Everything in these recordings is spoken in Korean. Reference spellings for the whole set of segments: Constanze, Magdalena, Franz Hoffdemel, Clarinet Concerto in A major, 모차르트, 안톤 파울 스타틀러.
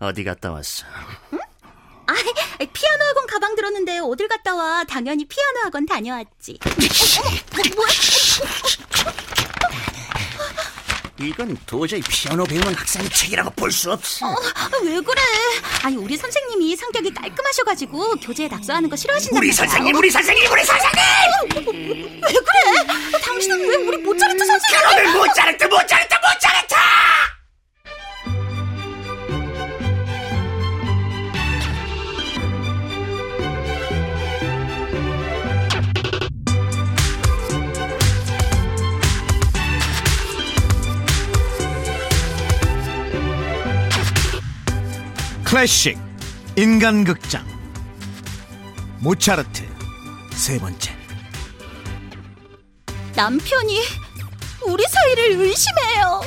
어디 갔다 왔어? 응? 아, 피아노 학원 가방 들었는데 어딜 갔다 와. 당연히 피아노 학원 다녀왔지. 뭐야? 이건 도저히 피아노 배우는 학생 책이라고 볼 수 없어. 왜 그래? 아니, 우리 선생님이 성격이 깔끔하셔가지고 교재에 낙서하는 거 싫어하신다. 우리 선생님! 왜 그래? 당신은 왜 우리 모차르트 선생님? 그러면 모차르트! 클래식 인간극장 모차르트 세 번째. 남편이 우리 사이를 의심해요.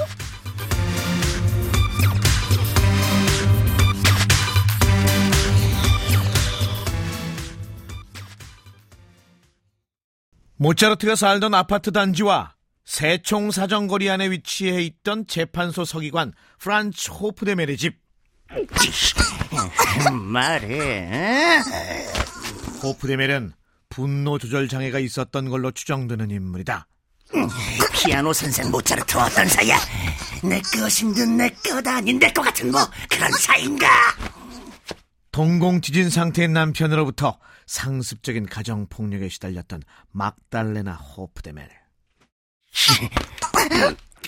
모차르트가 살던 아파트 단지와 세총 사정거리 안에 위치해 있던 재판소 서기관 프란츠 호프데멜의 집. 말해. 호프데멜은 분노 조절 장애가 있었던 걸로 추정되는 인물이다. 피아노 선생 모차르트 어떤 사이야? 내 것인든 내 것 아닌 내 것 같은 뭐 그런 사이인가? 동공지진 상태인 남편으로부터 상습적인 가정폭력에 시달렸던 막달레나 호프데멜.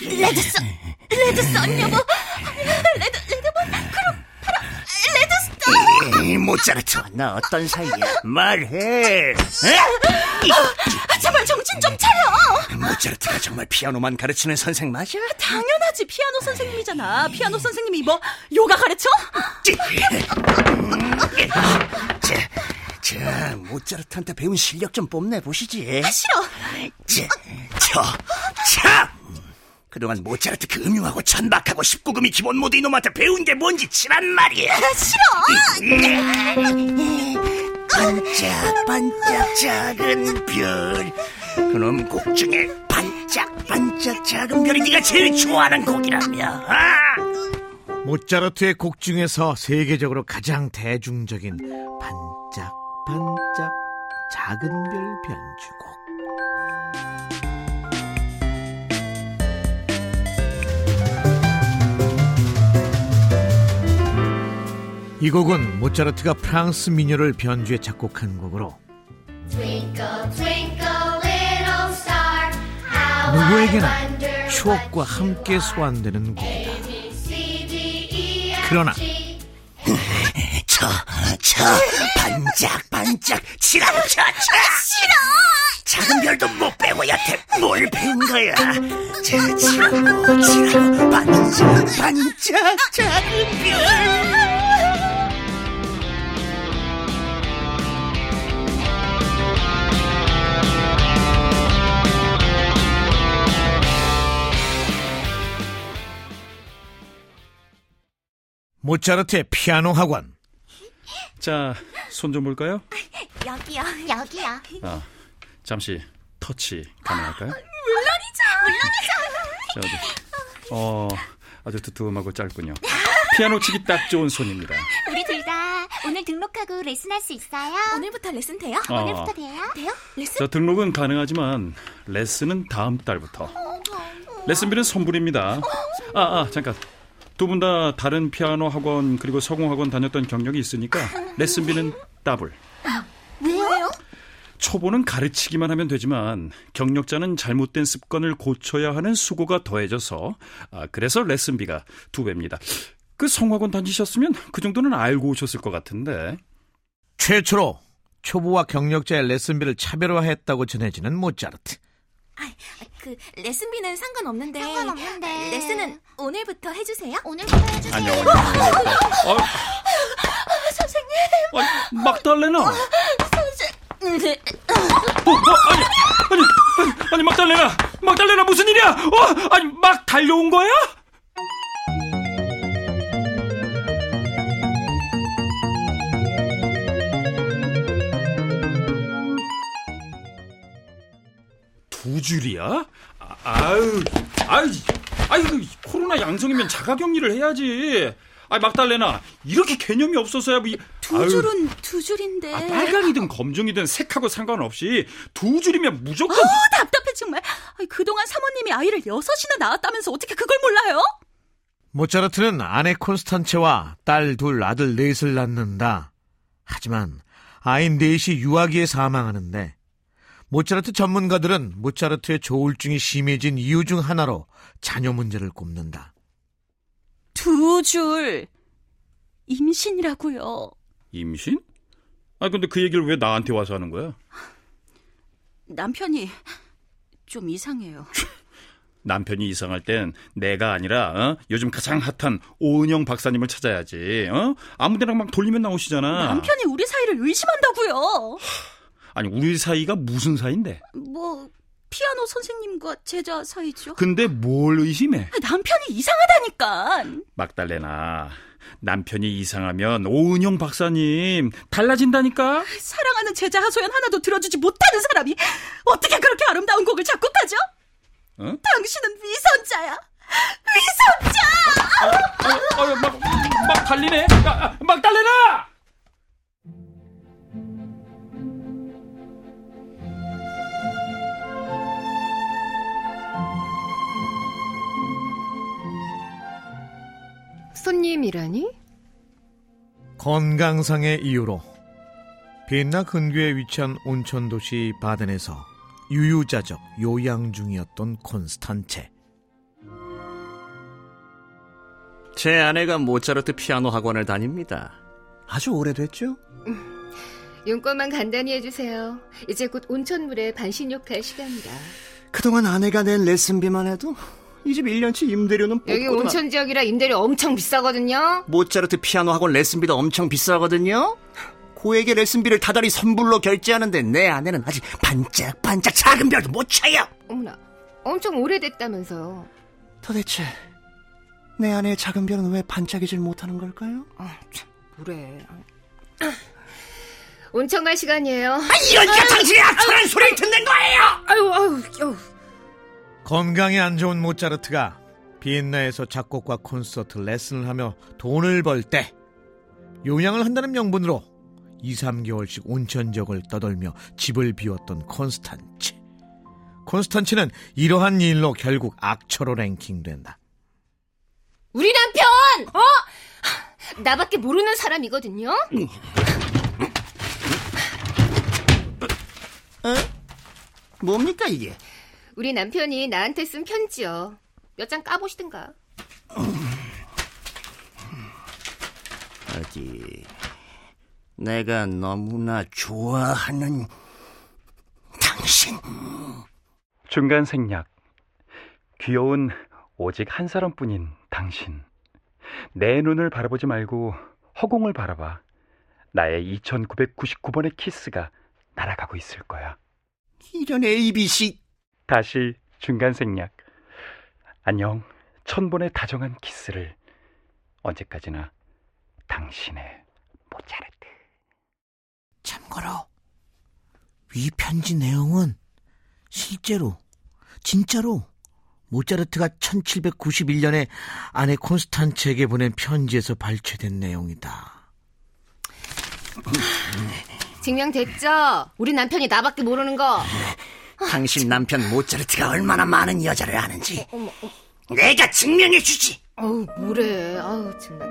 레드선 여보. 모차르트, 나 어떤 사이야? 말해. 제발 정신 좀 차려. 모차르트가 정말 피아노만 가르치는 선생 맞아? 당연하지, 피아노 선생님이잖아. 피아노 선생님이 뭐 요가 가르쳐? 자, 모차르트한테 배운 실력 좀 뽐내보시지. 싫어. 그동안 모차르트 그 음흉하고 천박하고 19금이 기본 모드 이놈한테 배운 게 뭔지 치란 말이야. 싫어. 반짝반짝 작은 별, 그놈 곡 중에 반짝반짝 작은 별이 네가 제일 좋아하는 곡이라며. 모차르트의 곡 중에서 세계적으로 가장 대중적인 반짝반짝 작은 별 변주곡. 이 곡은 모차르트가 프랑스 민요를 변주에 작곡한 곡으로 Twinkle, Twinkle Little Star, 누구에게나 추억과 함께 소환되는 곡이다. 그러나 반짝반짝 치라고 싫어. 작은 별도 못 배워 여태 뭘 배운 거야. 치라고 반짝반짝 작은 별. 모차르트의 피아노 학원. 자, 손 좀 볼까요? 여기요. 잠시 터치 가능할까요? 물론이죠. 자, 어디. 아주 두툼하고 짧군요. 피아노 치기 딱 좋은 손입니다. 우리 둘 다 오늘 등록하고 레슨할 수 있어요? 오늘부터 레슨 돼요? 오늘부터 돼요? 레슨? 자, 등록은 가능하지만 레슨은 다음 달부터. 레슨비는 선불입니다. 잠깐. 두 분 다 다른 피아노 학원 그리고 서공학원 다녔던 경력이 있으니까 레슨비는 따블. 왜요? 초보는 가르치기만 하면 되지만 경력자는 잘못된 습관을 고쳐야 하는 수고가 더해져서 그래서 레슨비가 2배입니다. 그 성학원 다니셨으면 그 정도는 알고 오셨을 것 같은데. 최초로 초보와 경력자의 레슨비를 차별화했다고 전해지는 모차르트. 레슨비는 상관없는데 레슨은 오늘부터 해주세요. 아니요. 선생님. 막달레나. 선생님. 아니 막달레나 무슨 일이야? 아니 막 달려온 거야? 두 줄이야? 아유, 코로나 양성이면 자가격리를 해야지. 아, 막달레나, 이렇게 개념이 없어서야 뭐, 두 줄은 두 줄인데. 아, 빨강이든 검정이든 색하고 상관없이 두 줄이면 무조건. 답답해 정말. 아니, 그동안 사모님이 아이를 6이나 낳았다면서 어떻게 그걸 몰라요? 모차르트는 아내 콘스탄체와 딸 둘, 아들 넷을 낳는다. 하지만 아이 넷이 유아기에 사망하는데 모차르트 전문가들은 모차르트의 조울증이 심해진 이유 중 하나로 자녀 문제를 꼽는다. 두 줄 임신이라고요. 임신? 아 근데 그 얘기를 왜 나한테 와서 하는 거야? 남편이 좀 이상해요. 남편이 이상할 땐 내가 아니라 요즘 가장 핫한 오은영 박사님을 찾아야지. 아무데나 막 돌리면 나오시잖아. 남편이 우리 사이를 의심한다고요. 아니 우리 사이가 무슨 사이인데? 뭐 피아노 선생님과 제자 사이죠. 근데 뭘 의심해? 남편이 이상하다니까. 막달레나, 남편이 이상하면 오은영 박사님 달라진다니까. 사랑하는 제자 하소연 하나도 들어주지 못하는 사람이 어떻게 그렇게 아름다운 곡을 작곡하죠? 어? 당신은 위선자야. 위선자! 막 달리네. 막달레나! 손님이라니? 건강상의 이유로 비엔나 근교에 위치한 온천 도시 바덴에서 유유자적 요양 중이었던 콘스탄체. 제 아내가 모차르트 피아노 학원을 다닙니다. 아주 오래됐죠? 용건만 간단히 해주세요. 이제 곧 온천물에 반신욕할 시간이다. 그동안 아내가 낸 레슨비만 해도 이 집 1년치 임대료는 뽑고. 여기 온천 지역이라 임대료 엄청 비싸거든요. 모차르트 피아노 학원 레슨비도 엄청 비싸거든요. 고액의 레슨비를 다달이 선불로 결제하는데 내 아내는 아직 반짝반짝 작은 별도 못 차요. 어머나, 엄청 오래됐다면서요. 도대체 내 아내의 작은 별은 왜 반짝이질 못하는 걸까요? 아, 참, 뭐래. 온천 갈 시간이에요. 이러니까 당신이 악천한 소리를 듣는 거예요. 건강이 안 좋은 모차르트가 비엔나에서 작곡과 콘서트 레슨을 하며 돈을 벌 때 요양을 한다는 명분으로 2-3개월씩 온천 지역을 떠돌며 집을 비웠던 콘스탄체. 콘스탄체는 이러한 일로 결국 악처로 랭킹된다. 우리 남편! 나밖에 모르는 사람이거든요? 뭡니까 이게? 우리 남편이 나한테 쓴 편지요. 몇 장 까보시든가. 어디, 내가 너무나 좋아하는 당신. 중간 생략. 귀여운 오직 한 사람뿐인 당신. 내 눈을 바라보지 말고 허공을 바라봐. 나의 2999번의 키스가 날아가고 있을 거야. 이런 ABC. 다시 중간 생략. 안녕, 1000번의 다정한 키스를. 언제까지나 당신의 모차르트. 참고로 이 편지 내용은 실제로, 진짜로 모차르트가 1791년에 아내 콘스탄체에게 보낸 편지에서 발췌된 내용이다. 증명됐죠? 우리 남편이 나밖에 모르는 거. 당신 남편 모차르트가 얼마나 많은 여자를 아는지 내가 증명해주지. 아우 뭐래. 아우 정말.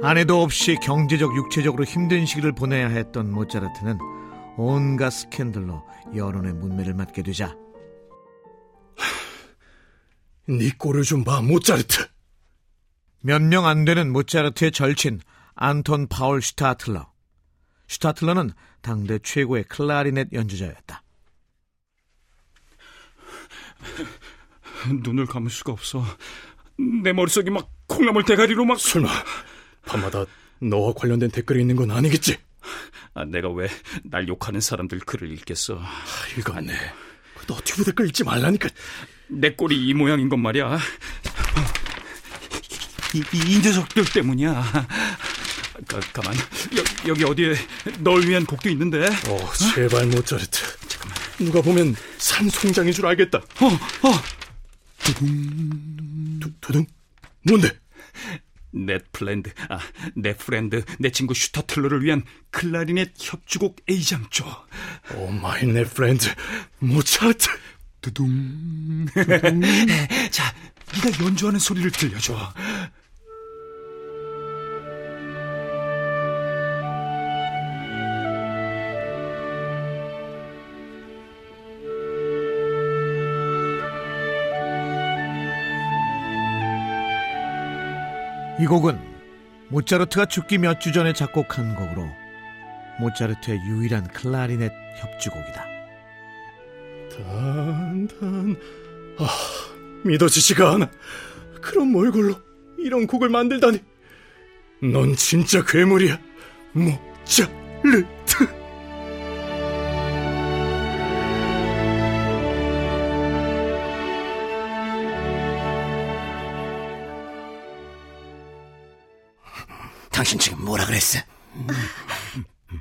아내도 없이 경제적 육체적으로 힘든 시기를 보내야 했던 모차르트는 온갖 스캔들로 여론의 문매를 맞게 되자. 네 꼴을 좀 봐, 모차르트. 몇 명 안 되는 모차르트의 절친 안톤 파울 스타틀러. 스타틀러는 당대 최고의 클라리넷 연주자였다. 눈을 감을 수가 없어. 내 머릿속이 막 콩나물 대가리로 막. 설마 밤마다 너와 관련된 댓글이 있는 건 아니겠지? 아, 내가 왜 날 욕하는 사람들 글을 읽겠어. 읽었네. 너튜브 댓글 읽지 말라니까. 내 꼴이 이 모양인 건 말이야. 이 녀석들 때문이야. 가만, 여기 어디에 널 위한 곡도 있는데. 제발 모차르트. 잠깐만. 누가 보면 산송장인 줄 알겠다. 두둥. 뭔데? 넷플랜드, 내 프렌드, 내 친구 슈터틀러를 위한 클라리넷 협주곡 A장조. 오 마이 넷플랜드, 모차르트. 두둥. 자, 네가 연주하는 소리를 들려줘. 이 곡은 모차르트가 죽기 몇 주 전에 작곡한 곡으로 모차르트의 유일한 클라리넷 협주곡이다. 믿어지지가 않아. 그럼 얼굴로 이런 곡을 만들다니. 넌 진짜 괴물이야, 모차르트. 당신 지금 뭐라 그랬어?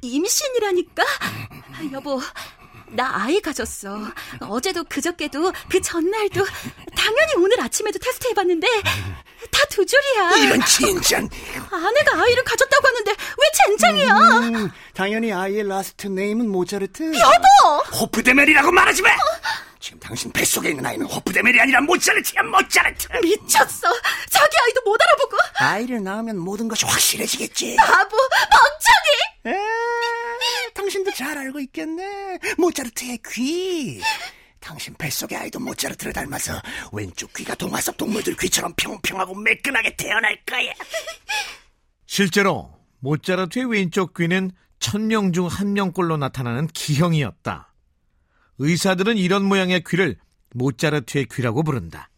임신이라니까? 여보, 나 아이 가졌어. 어제도 그저께도 그 전날도 당연히 오늘 아침에도 테스트해봤는데 다 두 줄이야. 이런 젠장. 아내가 아이를 가졌다고 하는데 왜 젠장이야? 당연히 아이의 라스트 네임은 모차르트. 여보! 호프데멜이라고 말하지 마! 지금 당신 뱃속에 있는 아이는 호프데멜이 아니라 모차르트야, 모차르트. 미쳤어. 자기 아이도 못 알아보고. 아이를 낳으면 모든 것이 확실해지겠지. 바보, 멍청이. 당신도 잘 알고 있겠네. 모차르트의 귀. 당신 뱃속의 아이도 모차르트를 닮아서 왼쪽 귀가 동화석 동물들 귀처럼 평평하고 매끈하게 태어날 거야. 실제로 모차르트의 왼쪽 귀는 1000명 중 1명꼴로 나타나는 기형이었다. 의사들은 이런 모양의 귀를 모차르트의 귀라고 부른다.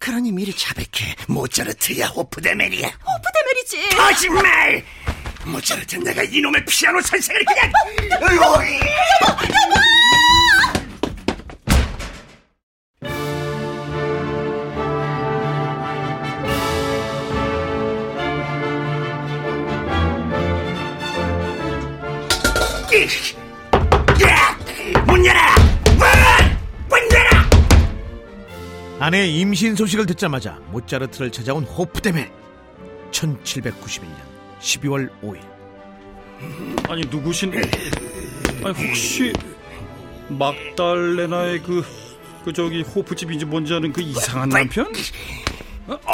그러니 미리 자백해. 모차르트야, 호프데멜이야? 호프데멜이지. 거짓말! 모차르트는 내가 이놈의 피아노 선생을 그냥... 여보! 아내의 임신 소식을 듣자마자 모차르트를 찾아온 호프데멜. 1791년 12월 5일. 아니, 누구신데? 아니, 혹시 막달레나의 저기 호프집인지 뭔지 아는 그 이상한 남편?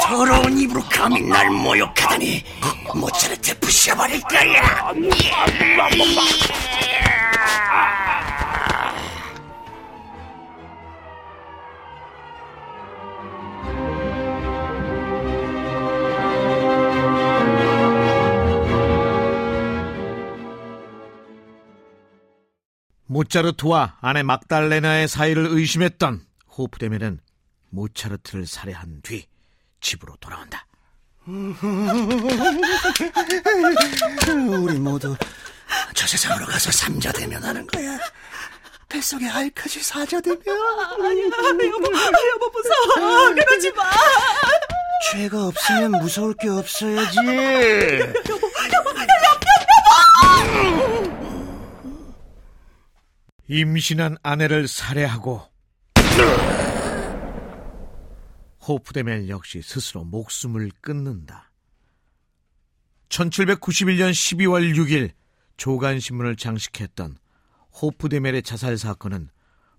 더러운 입으로 감히 날 모욕하다니. 모차르트 부셔버릴 거야. 모차르트와 아내 막달레나의 사이를 의심했던 호프데멜은 모차르트를 살해한 뒤 집으로 돌아온다. 우리 모두 저 세상으로 가서 삼자대면하는 거야. 뱃속에 아이까지 사자대면. 여보 무서워. 그러지 마. 죄가 없으면 무서울 게 없어야지. 여보. 임신한 아내를 살해하고 호프데멜 역시 스스로 목숨을 끊는다. 1791년 12월 6일 조간신문을 장식했던 호프데멜의 자살 사건은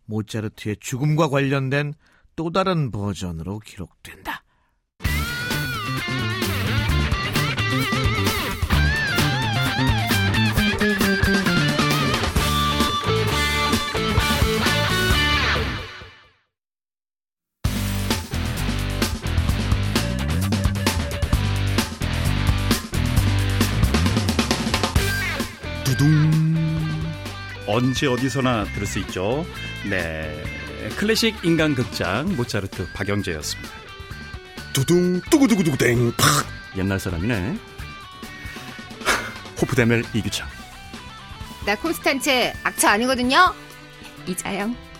모차르트의 죽음과 관련된 또 다른 버전으로 기록된다. 언제 어디서나 들을 수 있죠. 네, 클래식 인간극장 모차르트 박영재였습니다. 두둥 뚜구두구두구 땡팍. 옛날 사람이네. 호프데멜 이규창. 나 콘스탄체 악처 아니거든요. 이자영.